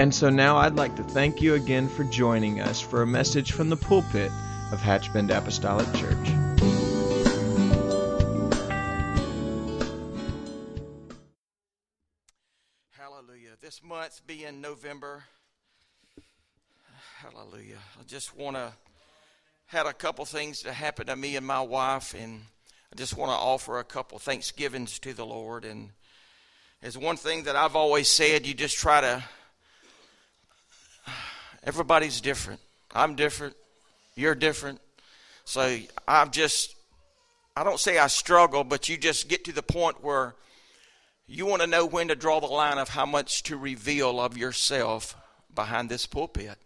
And so now I'd like to thank you again for joining us for a message from the pulpit of Hatch Bend Apostolic Church. Hallelujah. This month's being November. Hallelujah. I just want to, had a couple things that happened to me and my wife, and I just want to offer a couple thanksgivings to the Lord. And there's one thing that I've always said, you just try to, everybody's different. I'm different. You're different. So I don't say I struggle, but you just get to the point where you want to know when to draw the line of how much to reveal of yourself behind this pulpit.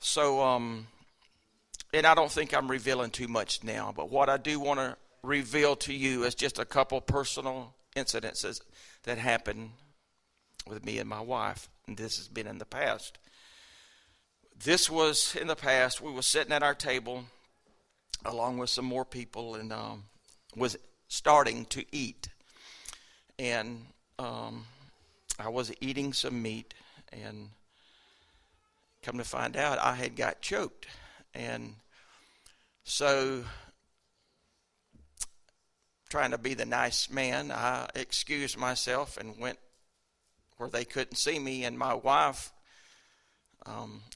So, and I don't think I'm revealing too much now, but what I do want to reveal to you is just a couple personal incidences that happened with me and my wife. And this has been in the past. This was in the past. We were sitting at our table along with some more people and was starting to eat. And I was eating some meat, and come to find out I had got choked. And so, trying to be the nice man, I excused myself and went where they couldn't see me, and my wife,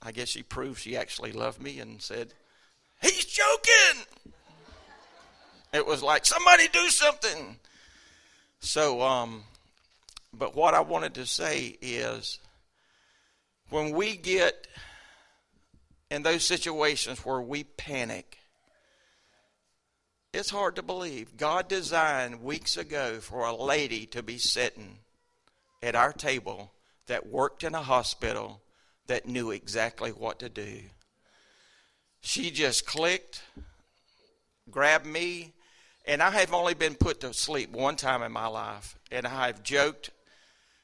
I guess she proved she actually loved me, and said, "He's joking." It was like, somebody do something. So, but what I wanted to say is, when we get in those situations where we panic, it's hard to believe. God designed weeks ago for a lady to be sitting at our table that worked in a hospital, that knew exactly what to do. She just clicked, grabbed me, and I have only been put to sleep one time in my life, and I've joked,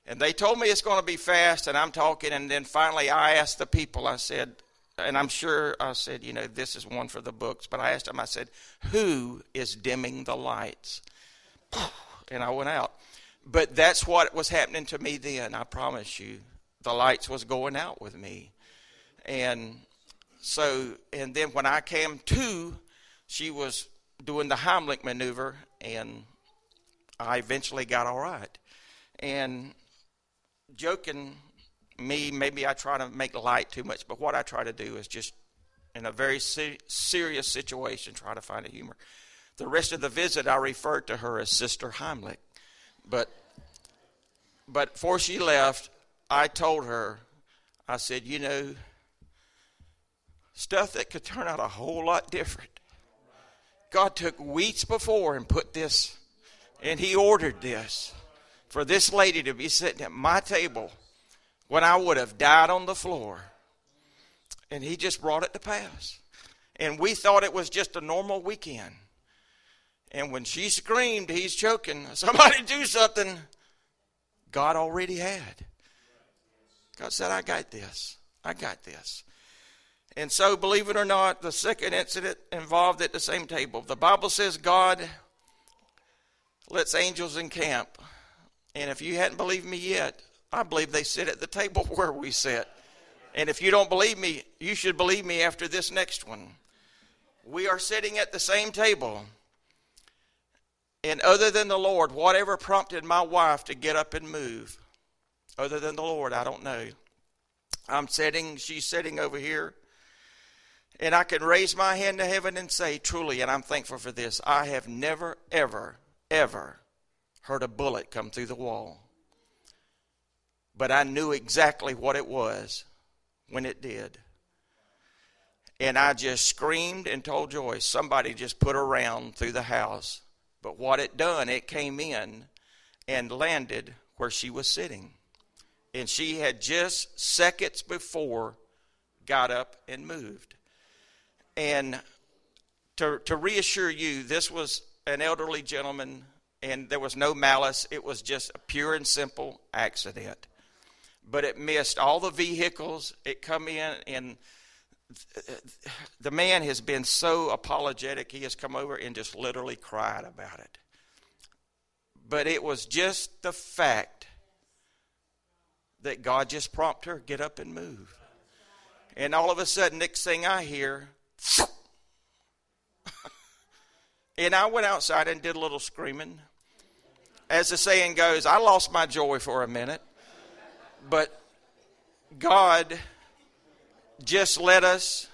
and they told me it's going to be fast, and I'm talking, and then finally I asked the people, I said, and I'm sure I said, you know, this is one for the books, but I asked them, I said, "Who is dimming the lights?" And I went out. But that's what was happening to me then, I promise you. The lights was going out with me. And so, and then when I came to, she was doing the Heimlich maneuver, and I eventually got all right. And joking me, maybe I try to make light too much, but what I try to do is just, in a very serious situation, try to find a humor. The rest of the visit, I referred to her as Sister Heimlich. But before she left, I told her, I said, you know, stuff that could turn out a whole lot different. God took weeks before and put this, and he ordered this, for this lady to be sitting at my table when I would have died on the floor. And he just brought it to pass. And we thought it was just a normal weekend. And when she screamed, "He's choking, somebody do something," God already had. God said, "I got this. I got this." And so, believe it or not, the second incident involved at the same table. The Bible says God lets angels encamp. And if you hadn't believed me yet, I believe they sit at the table where we sit. And if you don't believe me, you should believe me after this next one. We are sitting at the same table. And other than the Lord, whatever prompted my wife to get up and move, other than the Lord, I don't know. I'm sitting, she's sitting over here, and I can raise my hand to heaven and say truly, and I'm thankful for this, I have never, ever, ever heard a bullet come through the wall. But I knew exactly what it was when it did. And I just screamed and told Joyce, somebody just put a round through the house. But what it done, it came in and landed where she was sitting. And she had just seconds before got up and moved. And to reassure you, this was an elderly gentleman, and there was no malice. It was just a pure and simple accident. But it missed all the vehicles. It come in, and the man has been so apologetic. He has come over and just literally cried about it. But it was just the fact that God just prompted her, get up and move. And all of a sudden, next thing I hear, and I went outside and did a little screaming. As the saying goes, I lost my joy for a minute. But God just let us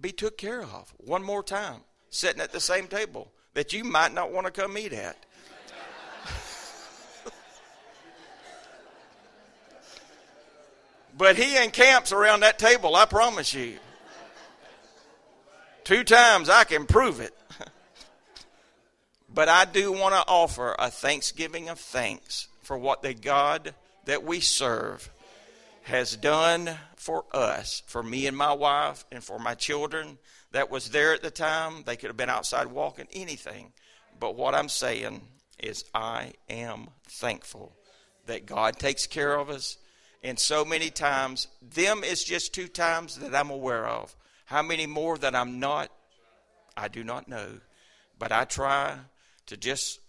be took care of one more time, sitting at the same table that you might not want to come eat at. But he encamps around that table, I promise you. 2 times I can prove it. But I do want to offer a thanksgiving of thanks for what the God that we serve has done for us, for me and my wife and for my children that was there at the time. They could have been outside walking, anything. But what I'm saying is I am thankful that God takes care of us. And so many times, them is just 2 times that I'm aware of. How many more that I'm not, I do not know. But I try to just,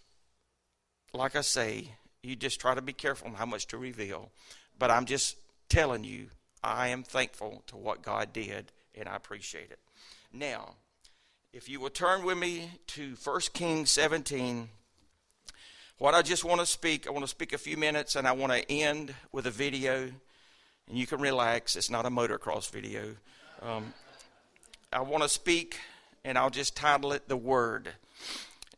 like I say, you just try to be careful on how much to reveal. But I'm just telling you, I am thankful to what God did, and I appreciate it. Now, if you will turn with me to 1 Kings 17. What I want to speak a few minutes, and I want to end with a video. And you can relax. It's not a motocross video. I want to speak, and I'll just title it The Word.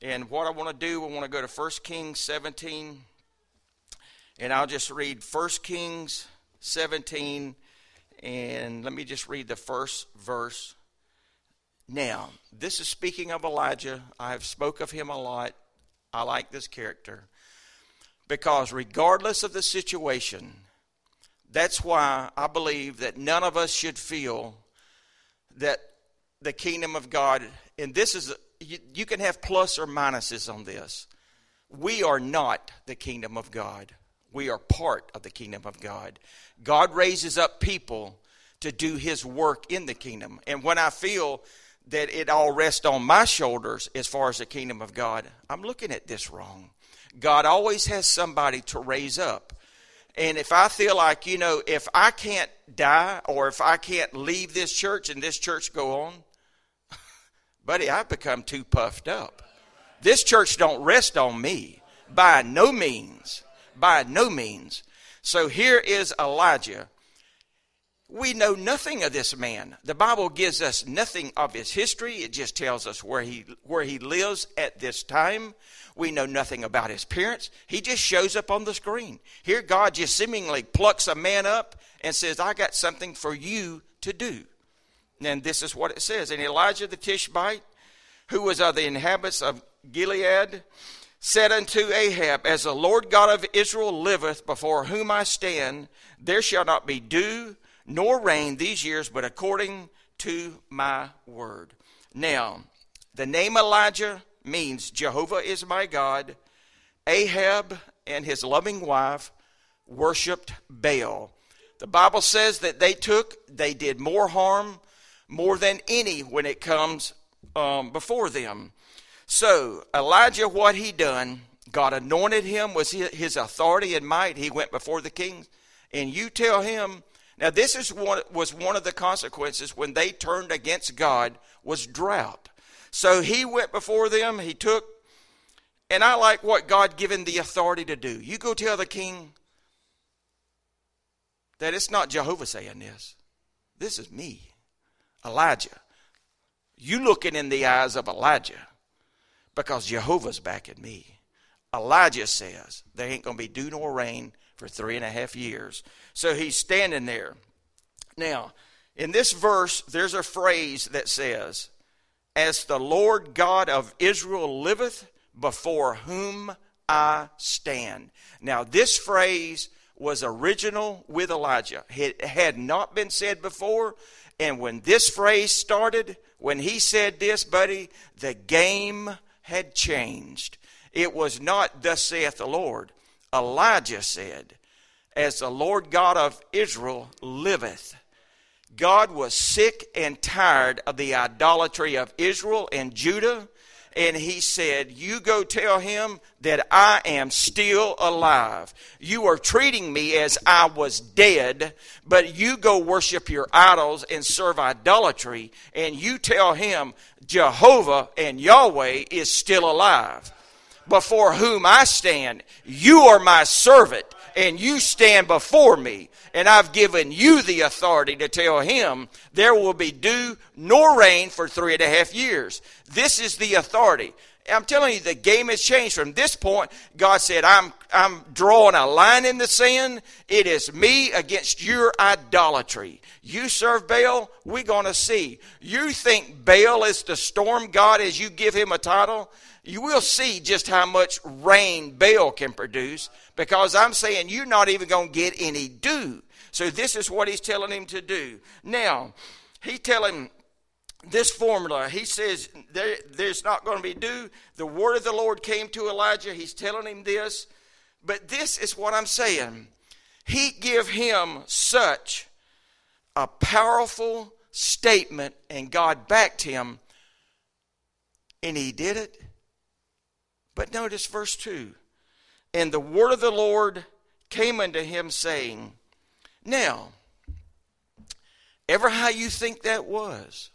And what I want to do, I want to go to 1 Kings 17. And I'll just read 1 Kings 17, and let me just read the first verse. Now, this is speaking of Elijah. I have spoke of him a lot. I like this character because regardless of the situation, that's why I believe that none of us should feel that the kingdom of God, and this is, you can have plus or minuses on this. We are not the kingdom of God. We are part of the kingdom of God. God raises up people to do his work in the kingdom. And when I feel that it all rests on my shoulders as far as the kingdom of God, I'm looking at this wrong. God always has somebody to raise up. And if I feel like, if I can't die or if I can't leave this church and this church go on, buddy, I've become too puffed up. This church don't rest on me by no means. By no means. So here is Elijah. We know nothing of this man. The Bible gives us nothing of his history. It just tells us where he lives at this time. We know nothing about his parents. He just shows up on the screen. Here God just seemingly plucks a man up and says, I got something for you to do. And this is what it says. And Elijah the Tishbite, who was of the inhabitants of Gilead, said unto Ahab, as the Lord God of Israel liveth, before whom I stand, there shall not be dew nor rain these years, but according to my word. Now, the name Elijah means Jehovah is my God. Ahab and his loving wife worshipped Baal. The Bible says that they did more harm, more than any when it comes before them. So, Elijah, what he done, God anointed him with his authority and might. He went before the king. And you tell him, now, this is was one of the consequences when they turned against God was drought. So he went before them. He took, and I like what God given the authority to do. You go tell the king that it's not Jehovah saying this. This is me, Elijah. You looking in the eyes of Elijah because Jehovah's backing me. Elijah says there ain't going to be dew nor rain for 3.5 years. So he's standing there. Now, in this verse, there's a phrase that says, as the Lord God of Israel liveth, before whom I stand. Now, this phrase was original with Elijah. It had not been said before. And when this phrase started, when he said this, buddy, the game had changed. It was not, thus saith the Lord. Elijah said, as the Lord God of Israel liveth. God was sick and tired of the idolatry of Israel and Judah. And he said, you go tell him that I am still alive. You are treating me as I was dead, but you go worship your idols and serve idolatry. And you tell him Jehovah and Yahweh is still alive, before whom I stand. You are my servant, and you stand before me. And I've given you the authority to tell him there will be dew nor rain for 3.5 years. This is the authority. I'm telling you, the game has changed. From this point, God said, I'm drawing a line in the sand. It is me against your idolatry. You serve Baal, we're going to see. You think Baal is the storm god as you give him a title? You will see just how much rain Baal can produce, because I'm saying you're not even going to get any dew. So this is what he's telling him to do. Now, he tells him this formula. He says there's not going to be dew. The word of the Lord came to Elijah. He's telling him this. But this is what I'm saying. He give him such a powerful statement, and God backed him, and he did it. But notice verse 2. And the word of the Lord came unto him, saying, now, ever how you think that was.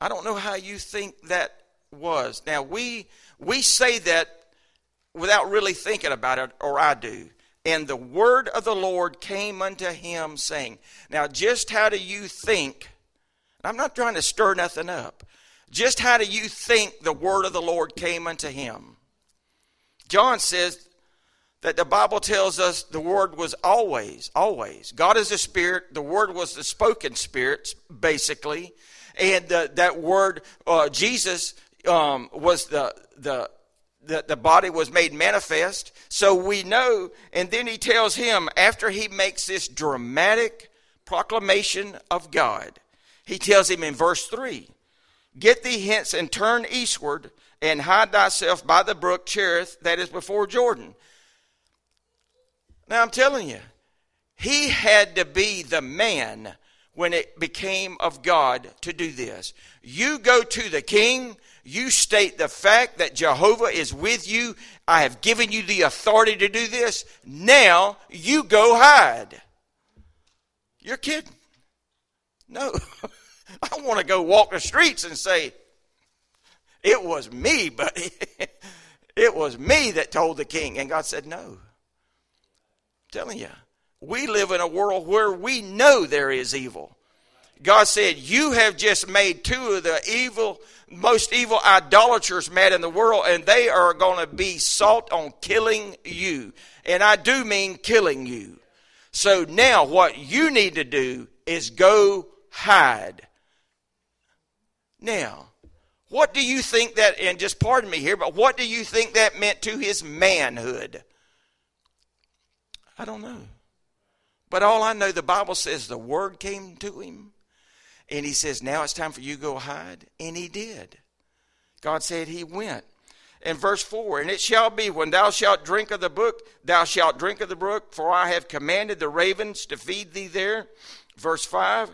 I don't know how you think that was. Now, we say that without really thinking about it, or I do. And the word of the Lord came unto him, saying. Now, just how do you think? I'm not trying to stir nothing up. Just how do you think the word of the Lord came unto him? John says that the Bible tells us the word was always. God is a spirit. The word was the spoken spirit, basically. And that word, Jesus, was the body was made manifest. So we know, and then he tells him, after he makes this dramatic proclamation of God, he tells him in verse 3, get thee hence and turn eastward, and hide thyself by the brook Cherith, that is before Jordan. Now I'm telling you, he had to be the man when it became of God to do this. You go to the king, you state the fact that Jehovah is with you. I have given you the authority to do this. Now you go hide. You're kidding. No, I want to go walk the streets and say, it was me, buddy. It was me that told the king. And God said, no. I'm telling you, we live in a world where we know there is evil. God said, you have just made two of the most evil idolaters mad in the world, and they are going to be sought on killing you. And I do mean killing you. So now what you need to do is go hide. Now, what do you think that, and just pardon me here, but what do you think that meant to his manhood? I don't know. But all I know, the Bible says the word came to him. And he says, now it's time for you to go hide. And he did. God said he went. And verse 4, and it shall be when thou shalt drink of the brook, for I have commanded the ravens to feed thee there. Verse 5,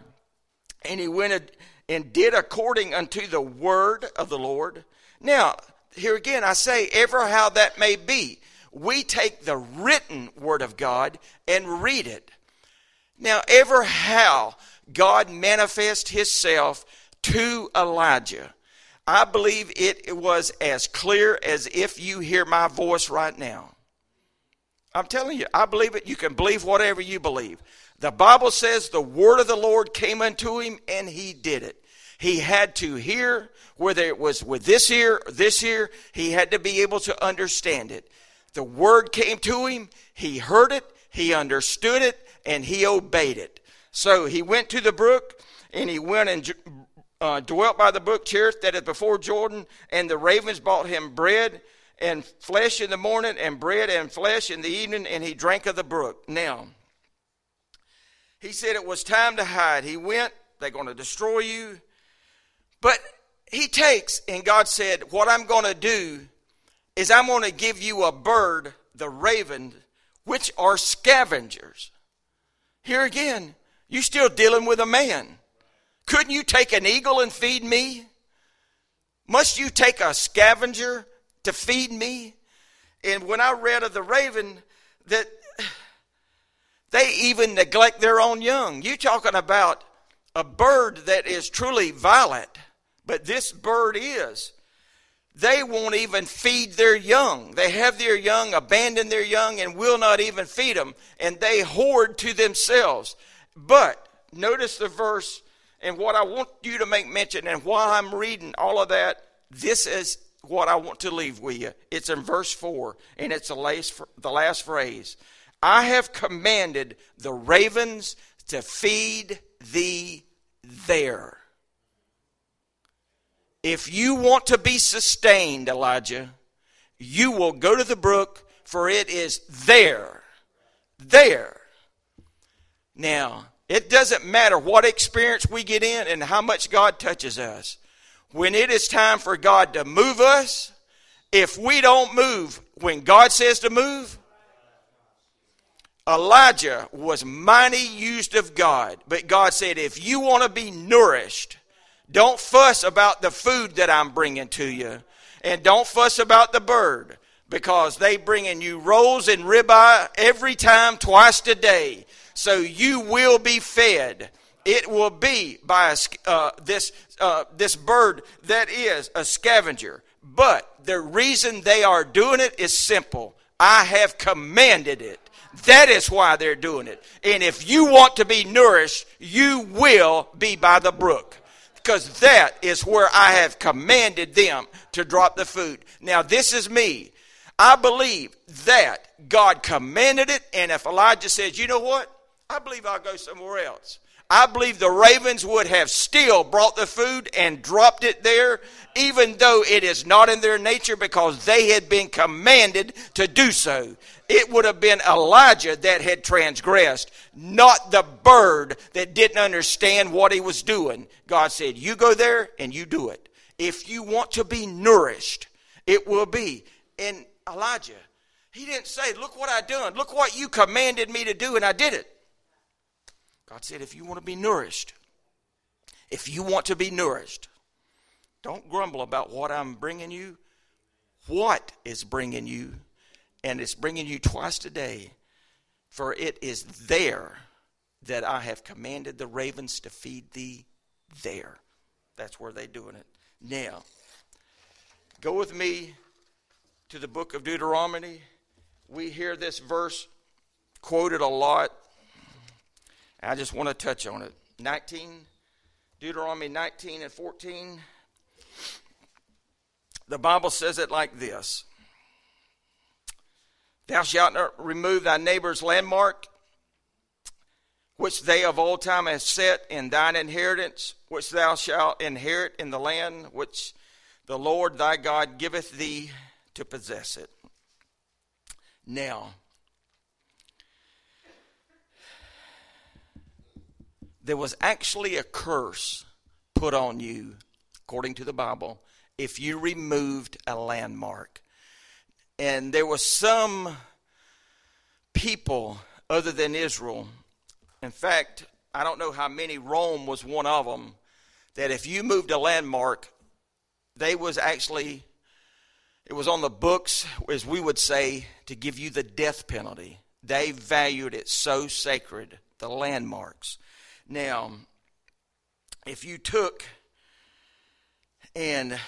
and he went and did according unto the word of the Lord. Now, here again, I say, ever how that may be, we take the written word of God and read it. Now, ever how God manifests himself to Elijah, I believe it was as clear as if you hear my voice right now. I'm telling you, I believe it. You can believe whatever you believe. The Bible says the word of the Lord came unto him, and he did it. He had to hear, whether it was with this ear or this ear, he had to be able to understand it. The word came to him, he heard it, he understood it, and he obeyed it. So he went to the brook, and he went and dwelt by the brook Cherith, that is before Jordan, and the ravens brought him bread and flesh in the morning, and bread and flesh in the evening, and he drank of the brook. Now, he said it was time to hide. He went, they're going to destroy you. But he takes, and God said, what I'm going to do is I'm going to give you a bird, the raven, which are scavengers. Here again, you're still dealing with a man. Couldn't you take an eagle and feed me? Must you take a scavenger to feed me? And when I read of the raven, that they even neglect their own young. You're talking about a bird that is truly violent, but this bird is. They won't even feed their young. They have their young, abandon their young, and will not even feed them. And they hoard to themselves. But notice the verse, and what I want you to make mention, and while I'm reading all of that, this is what I want to leave with you. It's in verse 4, and it's the last phrase. I have commanded the ravens to feed thee there. If you want to be sustained, Elijah, you will go to the brook, for it is there. There. Now, it doesn't matter what experience we get in and how much God touches us. When it is time for God to move us, if we don't move when God says to move, Elijah was mighty used of God. But God said, if you want to be nourished, don't fuss about the food that I'm bringing to you. And don't fuss about the bird, because they bringing you rolls and ribeye every time, twice a day. So you will be fed. It will be by this bird that is a scavenger. But the reason they are doing it is simple. I have commanded it. That is why they're doing it. And if you want to be nourished, you will be by the brook. Because that is where I have commanded them to drop the food. Now, this is me. I believe that God commanded it. And if Elijah says, you know what? I believe I'll go somewhere else. I believe the ravens would have still brought the food and dropped it there, even though it is not in their nature, because they had been commanded to do so. It would have been Elijah that had transgressed, not the bird that didn't understand what he was doing. God said, you go there and you do it. If you want to be nourished, it will be. And Elijah, he didn't say, look what I done. Look what you commanded me to do and I did it. God said, if you want to be nourished, don't grumble about what I'm bringing you. What is bringing you? And it's bringing you twice a day. For it is there that I have commanded the ravens to feed thee there. That's where they're doing it. Now, go with me to the book of Deuteronomy. We hear this verse quoted a lot. I just want to touch on it. Deuteronomy 19 and 14. The Bible says it like this. Thou shalt not remove thy neighbor's landmark, which they of old time have set in thine inheritance, which thou shalt inherit in the land which the Lord thy God giveth thee to possess it. Now, there was actually a curse put on you, according to the Bible, if you removed a landmark. And there were some people other than Israel. In fact, I don't know how many, Rome was one of them, that if you moved a landmark, it was on the books, as we would say, to give you the death penalty. They valued it so sacred, the landmarks. Now, if you took, and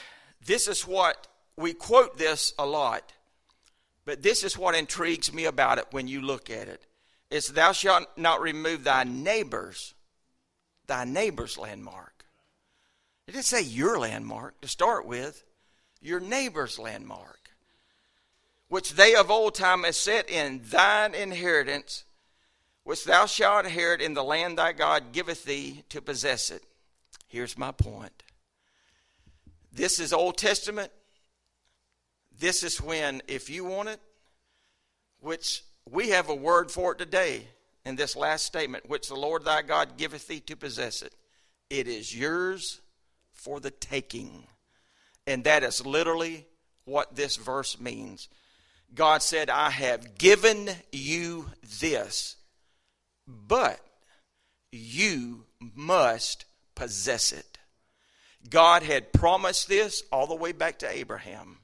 this is what, we quote this a lot, but this is what intrigues me about it when you look at it. It's thou shalt not remove thy neighbor's landmark. It didn't say your landmark to start with, your neighbor's landmark, which they of old time have set in thine inheritance, which thou shalt inherit in the land thy God giveth thee to possess it. Here's my point. This is Old Testament. This is when, if you want it, which we have a word for it today in this last statement, which the Lord thy God giveth thee to possess it. It is yours for the taking. And that is literally what this verse means. God said, I have given you this, but you must possess it. God had promised this all the way back to Abraham.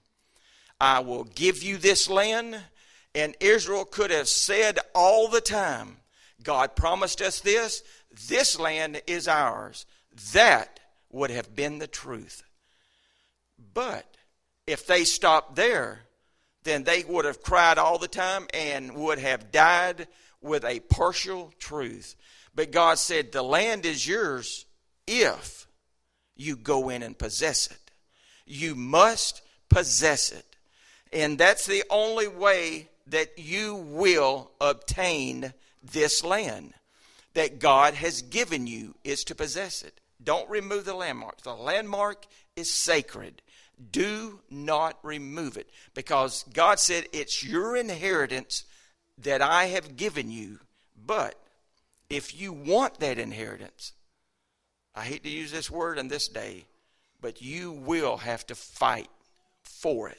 I will give you this land. And Israel could have said all the time, God promised us this. This land is ours. That would have been the truth. But if they stopped there, then they would have cried all the time and would have died with a partial truth. But God said, the land is yours if you go in and possess it. You must possess it. And that's the only way that you will obtain this land that God has given you is to possess it. Don't remove the landmark. The landmark is sacred. Do not remove it, because God said it's your inheritance that I have given you. But if you want that inheritance, I hate to use this word in this day, but you will have to fight for it.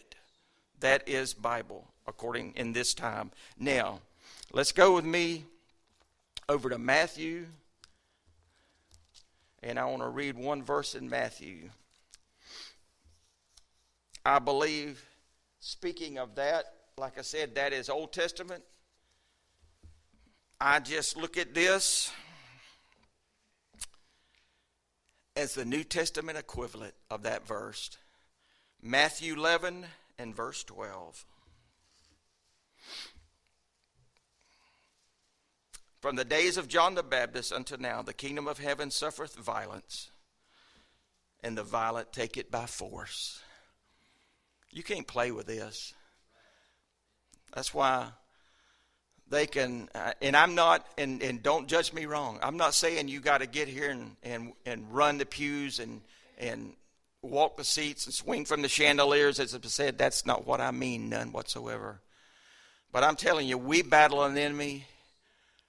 That is Bible according in this time. Now, let's go with me over to Matthew. And I want to read one verse in Matthew. I believe, speaking of that, like I said, that is Old Testament. I just look at this as the New Testament equivalent of that verse. Matthew 11 and verse 12. From the days of John the Baptist until now, the kingdom of heaven suffereth violence, and the violent take it by force. You can't play with this. That's why they can, and I'm not, and don't judge me wrong. I'm not saying you got to get here and run the pews and walk the seats and swing from the chandeliers, as it said. That's not what I mean, none whatsoever. But I'm telling you, we battle an enemy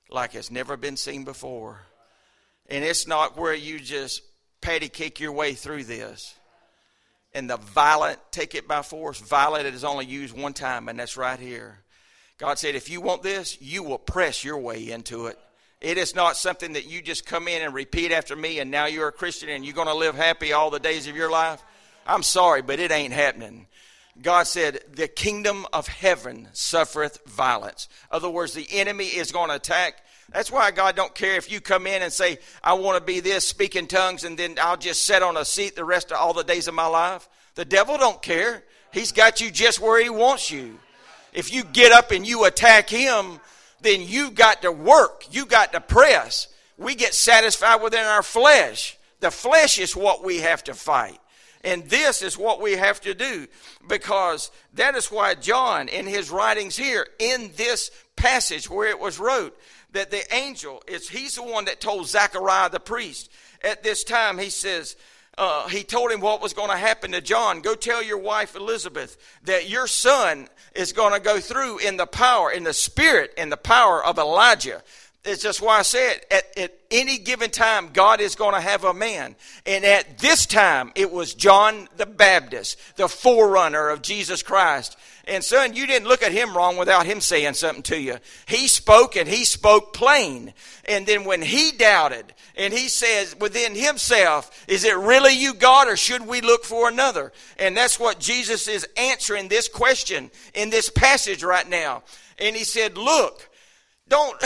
like it's never been seen before. And it's not where you just patty kick your way through this. And the violent take it by force. Violent is only used one time, and that's right here. God said, if you want this, you will press your way into it. It is not something that you just come in and repeat after me, and now you're a Christian and you're going to live happy all the days of your life. I'm sorry, but it ain't happening. God said, the kingdom of heaven suffereth violence. In other words, the enemy is going to attack. That's why God don't care if you come in and say, I want to be this, speak in tongues, and then I'll just sit on a seat the rest of all the days of my life. The devil don't care. He's got you just where he wants you. If you get up and you attack him, then you got to work. You got to press. We get satisfied within our flesh. The flesh is what we have to fight. And this is what we have to do, because that is why John in his writings here in this passage where it was wrote, that the angel, he's the one that told Zechariah the priest. At this time, he says, he told him what was going to happen to John. Go tell your wife Elizabeth that your son is going to go through in the power, in the spirit, and the power of Elijah. It's just why I said at any given time, God is going to have a man. And at this time, it was John the Baptist, the forerunner of Jesus Christ. And son, you didn't look at him wrong without him saying something to you. He spoke, and he spoke plain. And then when he doubted, and he says within himself, is it really you, God, or should we look for another? And that's what Jesus is answering this question in this passage right now. And he said, look, don't...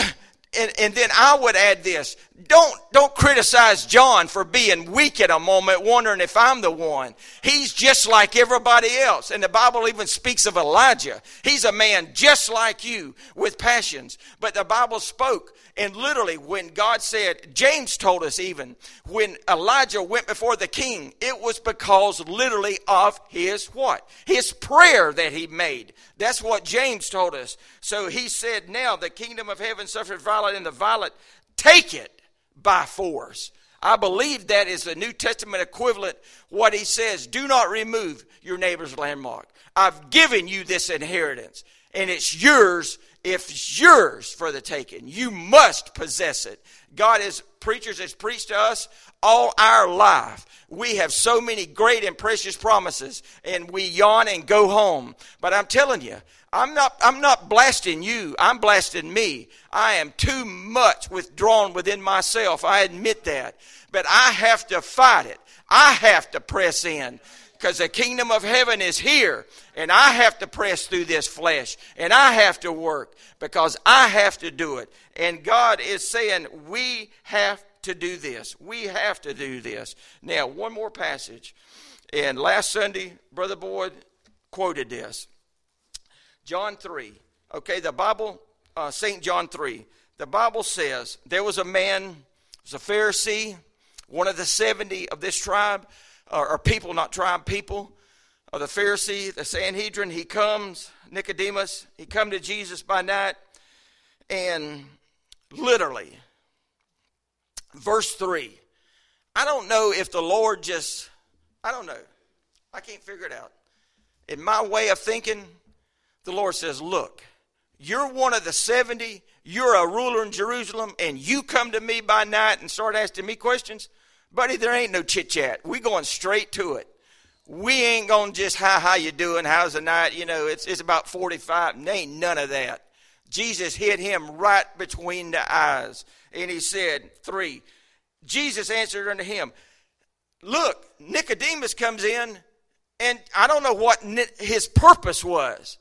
And then I would add this, don't criticize John for being weak at a moment, wondering if I'm the one. He's just like everybody else. And the Bible even speaks of Elijah. He's a man just like you with passions. But the Bible spoke, and literally when God said, James told us even, when Elijah went before the king, it was because literally of his what? His prayer that he made. That's what James told us. So he said, now the kingdom of heaven suffered violence, and the violent take it by force. I believe that is the New Testament equivalent. What he says, do not remove your neighbor's landmark. I've given you this inheritance, and it's yours. If it's yours for the taking, you must possess it. God, as preachers, has preached to us all our life. We have so many great and precious promises, and we yawn and go home. But I'm telling you, I'm not blasting you. I'm blasting me. I am too much withdrawn within myself. I admit that. But I have to fight it. I have to press in. Because the kingdom of heaven is here, and I have to press through this flesh, and I have to work, because I have to do it. And God is saying, we have to do this. We have to do this. Now, one more passage. And last Sunday, Brother Boyd quoted this. John 3. Okay, the Bible, St. John 3. The Bible says, there was a man, was a Pharisee, one of the 70 of this tribe, or people, not tribe, people, or the Pharisee, the Sanhedrin. He comes, Nicodemus, he come to Jesus by night, and literally, verse 3, I don't know if the Lord just, I don't know. I can't figure it out. In my way of thinking, the Lord says, look, you're one of the 70, you're a ruler in Jerusalem, and you come to me by night and start asking me questions. Buddy, there ain't no chit-chat. We going straight to it. We ain't going just, how you doing? How's the night? You know, it's about 45. And ain't none of that. Jesus hit him right between the eyes. And he said, 3, Jesus answered unto him, look, Nicodemus comes in, and I don't know what his purpose was.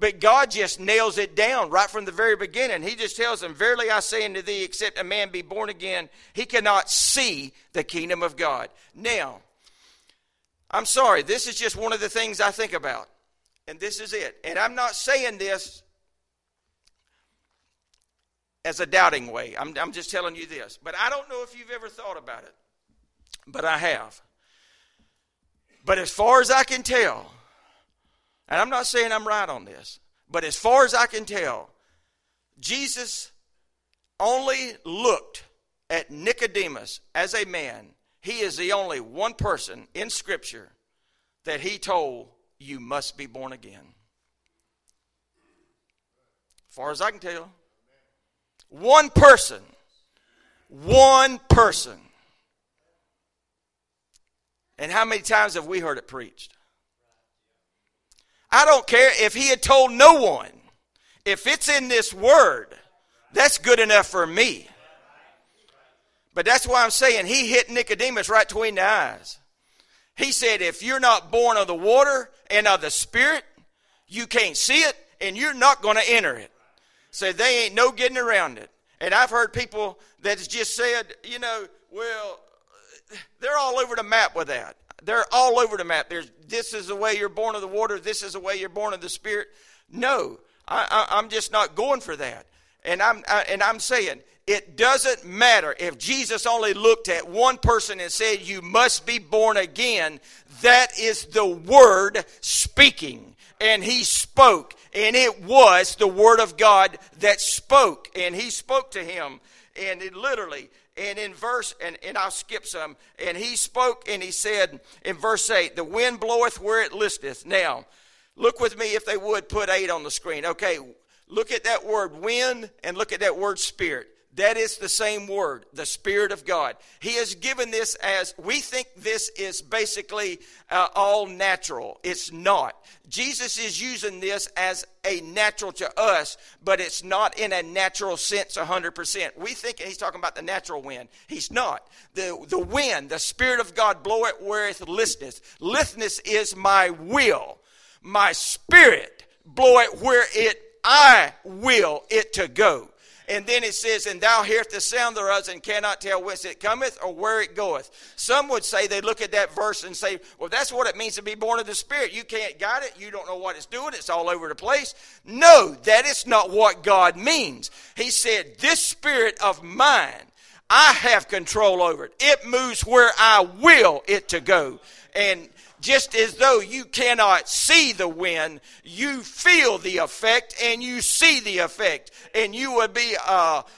But God just nails it down right from the very beginning. He just tells them, verily I say unto thee, except a man be born again, he cannot see the kingdom of God. Now, I'm sorry, this is just one of the things I think about. And this is it. And I'm not saying this as a doubting way. I'm just telling you this. But I don't know if you've ever thought about it. But I have. But as far as I can tell, and I'm not saying I'm right on this, but as far as I can tell, Jesus only looked at Nicodemus as a man. He is the only one person in Scripture that he told, you must be born again. As far as I can tell, one person. And how many times have we heard it preached? I don't care if he had told no one. If it's in this word, that's good enough for me. But that's why I'm saying he hit Nicodemus right between the eyes. He said, if you're not born of the water and of the Spirit, you can't see it, and you're not going to enter it. So they ain't no getting around it. And I've heard people that's just said, you know, well, they're all over the map with that. They're all over the map. This is the way you're born of the water. This is the way you're born of the Spirit. No, I'm just not going for that. And I'm saying it doesn't matter if Jesus only looked at one person and said, you must be born again. That is the word speaking. And he spoke. And it was the word of God that spoke. And he spoke to him. And it literally, and in verse, and I'll skip some, and he spoke and he said in verse 8, the wind bloweth where it listeth. Now, look with me if they would put 8 on the screen. Okay, look at that word wind and look at that word Spirit. That is the same word, the Spirit of God. He has given this as, we think this is basically all natural. It's not. Jesus is using this as a natural to us, but it's not in a natural sense 100%. We think he's talking about the natural wind. He's not. The wind, the Spirit of God, bloweth where it listeth. Listness is my will. My Spirit bloweth where I will it to go. And then it says, and thou hearest the sound thereof, and cannot tell whence it cometh or where it goeth. Some would say, they look at that verse and say, well, that's what it means to be born of the Spirit. You can't guide it. You don't know what it's doing. It's all over the place. No, that is not what God means. He said, this Spirit of mine, I have control over it. It moves where I will it to go. And just as though you cannot see the wind, you feel the effect and you see the effect. And you will be, I'll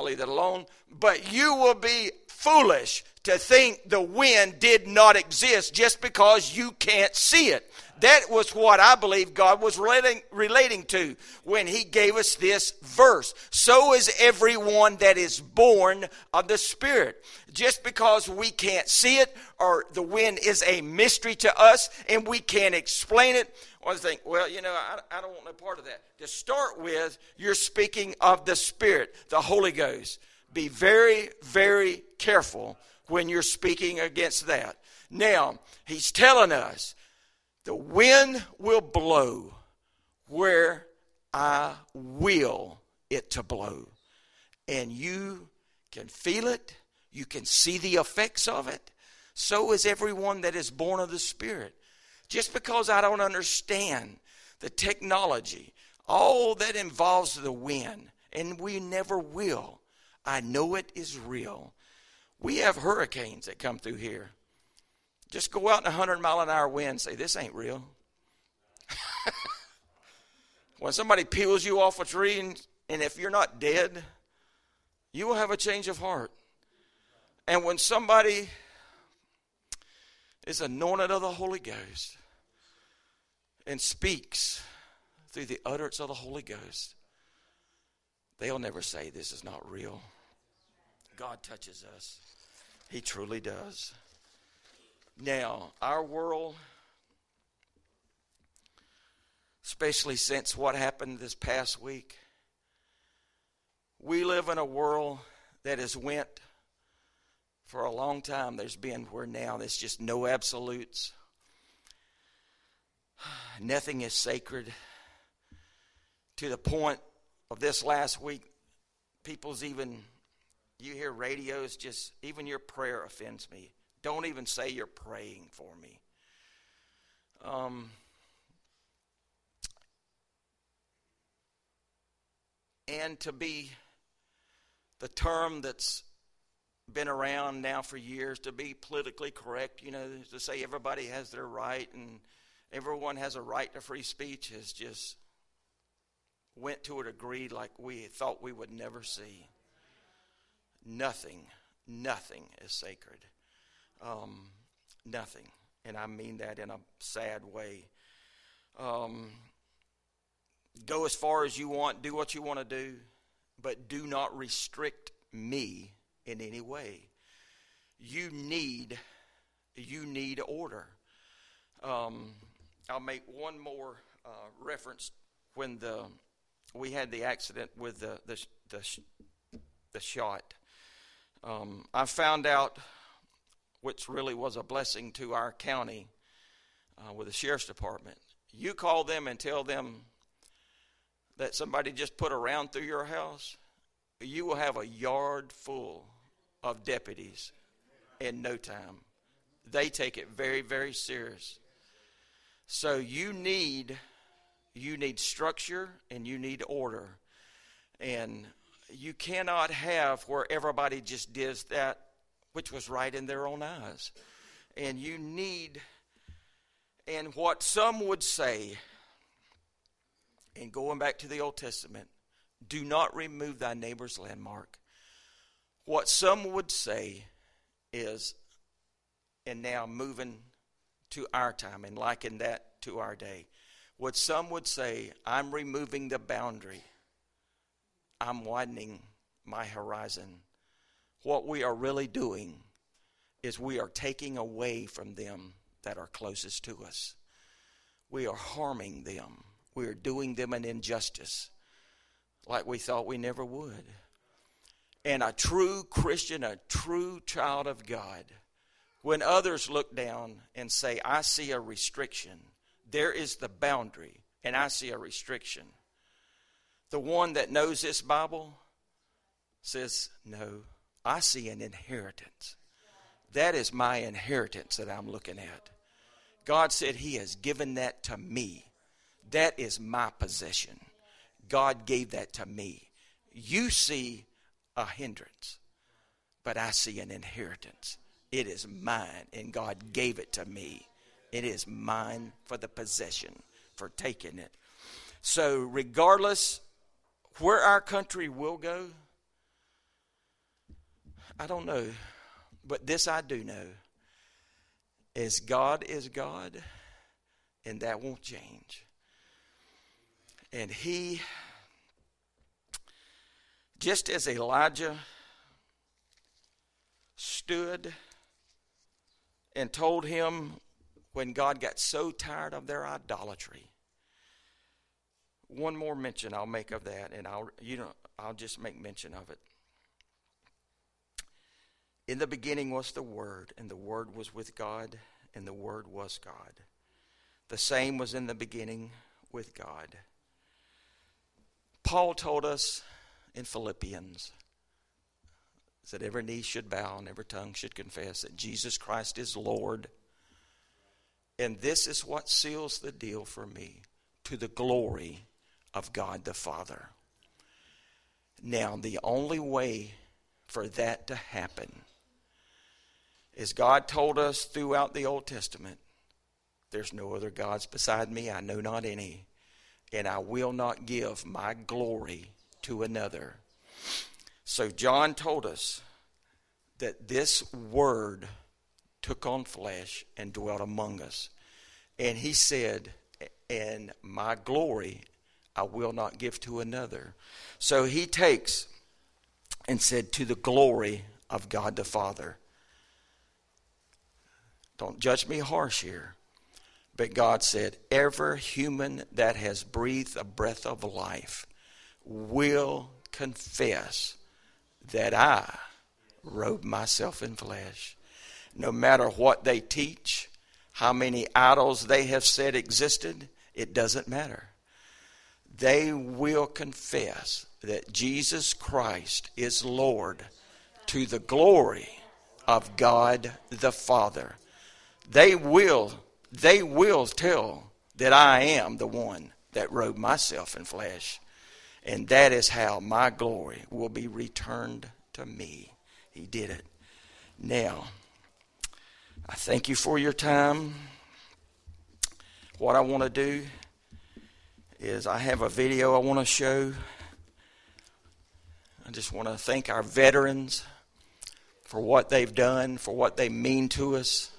leave that alone, but you will be foolish to think the wind did not exist just because you can't see it. That was what I believe God was relating to when he gave us this verse. So is everyone that is born of the Spirit. Just because we can't see it, or the wind is a mystery to us and we can't explain it, or think, well, you know, I don't want no part of that. To start with, you're speaking of the Spirit, the Holy Ghost. Be very, very careful when you're speaking against that. Now, he's telling us, the wind will blow where I will it to blow. And you can feel it. You can see the effects of it. So is everyone that is born of the Spirit. Just because I don't understand the technology, all that involves the wind, and we never will, I know it is real. We have hurricanes that come through here. Just go out in a 100-mile-an-hour wind and say, this ain't real. When somebody peels you off a tree, and if you're not dead, you will have a change of heart. And when somebody is anointed of the Holy Ghost and speaks through the utterance of the Holy Ghost, they'll never say this is not real. God touches us. He truly does. Now, our world, especially since what happened this past week, we live in a world that has went for a long time. There's been where now there's just no absolutes. Nothing is sacred, to the point of this last week, people's even, you hear radios, just even your prayer offends me. Don't even say you're praying for me. And to be the term that's been around now for years, to be politically correct, you know, to say everybody has their right and everyone has a right to free speech, has just went to a degree like we thought we would never see. Nothing is sacred. Nothing. And I mean that in a sad way. Go as far as you want, do what you want to do, but do not restrict me in any way. You need order. I'll make one more reference. When we had the accident with the shot, I found out, which really was a blessing to our county with the sheriff's department. You call them and tell them that somebody just put a round through your house, you will have a yard full of deputies in no time. They take it very, very serious. So you need structure and you need order. And you cannot have where everybody just does that which was right in their own eyes. And you need, and what some would say, and going back to the Old Testament, do not remove thy neighbor's landmark. What some would say is, and now moving to our time and liken that to our day, what some would say, I'm removing the boundary. I'm widening my horizon. What we are really doing is we are taking away from them that are closest to us. We are harming them. We are doing them an injustice like we thought we never would. And a true Christian, a true child of God, when others look down and say, I see a restriction, there is the boundary, and I see a restriction. The one that knows this Bible says, no, I see an inheritance. That is my inheritance that I'm looking at. God said he has given that to me. That is my possession. God gave that to me. You see a hindrance, but I see an inheritance. It is mine, and God gave it to me. It is mine for the possession, for taking it. So regardless where our country will go, I don't know. But this I do know, is God, and that won't change. And he, just as Elijah stood and told him when God got so tired of their idolatry. One more mention I'll make of that, and I'll just make mention of it. In the beginning was the Word, and the Word was with God, and the Word was God. The same was in the beginning with God. Paul told us in Philippians that every knee should bow and every tongue should confess that Jesus Christ is Lord. And this is what seals the deal for me, to the glory of God the Father. Now, the only way for that to happen is God told us throughout the Old Testament, there's no other gods beside me, I know not any, and I will not give my glory to another. So John told us that this Word took on flesh and dwelt among us. And he said, and my glory I will not give to another. So he takes and said, to the glory of God the Father. Don't judge me harsh here. But God said, every human that has breathed a breath of life will confess that I robed myself in flesh. No matter what they teach, how many idols they have said existed, it doesn't matter. They will confess that Jesus Christ is Lord to the glory of God the Father. They will tell that I am the one that robed myself in flesh. And that is how my glory will be returned to me. He did it. Now, I thank you for your time. What I want to do is I have a video I want to show. I just want to thank our veterans for what they've done, for what they mean to us.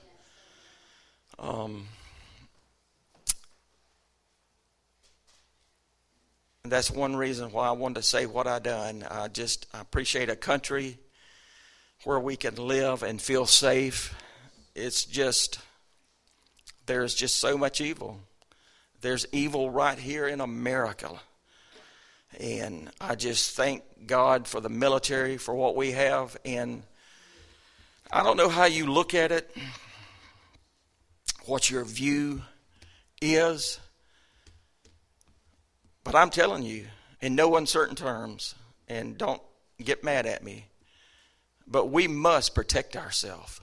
That's one reason why I wanted to say what I done. I appreciate a country where we can live and feel safe. It's just, there's just so much evil. There's evil right here in America. And I just thank God for the military, for what we have. And I don't know how you look at it, what your view is. But I'm telling you, in no uncertain terms, and don't get mad at me, but we must protect ourselves,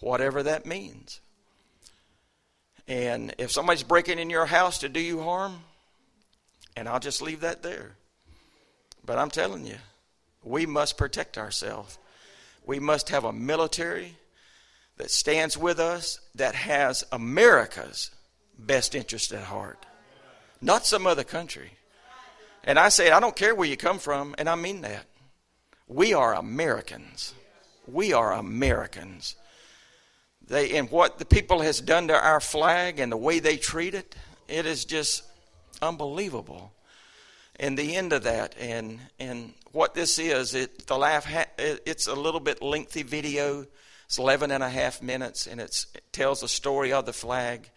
whatever that means. And if somebody's breaking in your house to do you harm, and I'll just leave that there. But I'm telling you, we must protect ourselves. We must have a military that stands with us, that has America's best interest at heart. Not some other country. And I say, I don't care where you come from, and I mean that. We are Americans. We are Americans. And what the people has done to our flag and the way they treat it, it is just unbelievable. And the end of that, and what this is, it's a little bit lengthy video. It's 11 and a half minutes, and it tells the story of the flag.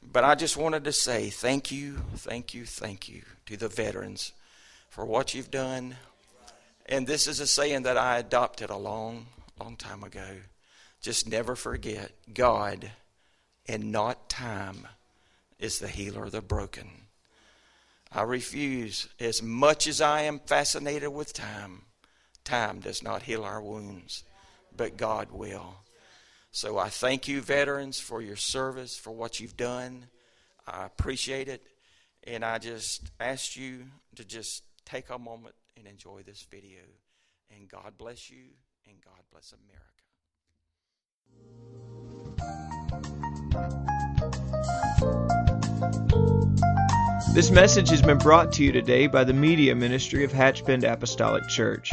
But I just wanted to say thank you to the veterans for what you've done. And this is a saying that I adopted a long, long time ago. Just never forget, God and not time is the healer of the broken. I refuse, as much as I am fascinated with time, time does not heal our wounds, but God will. So I thank you, veterans, for your service, for what you've done. I appreciate it. And I just ask you to just take a moment and enjoy this video. And God bless you, and God bless America. This message has been brought to you today by the Media Ministry of Hatch Bend Apostolic Church.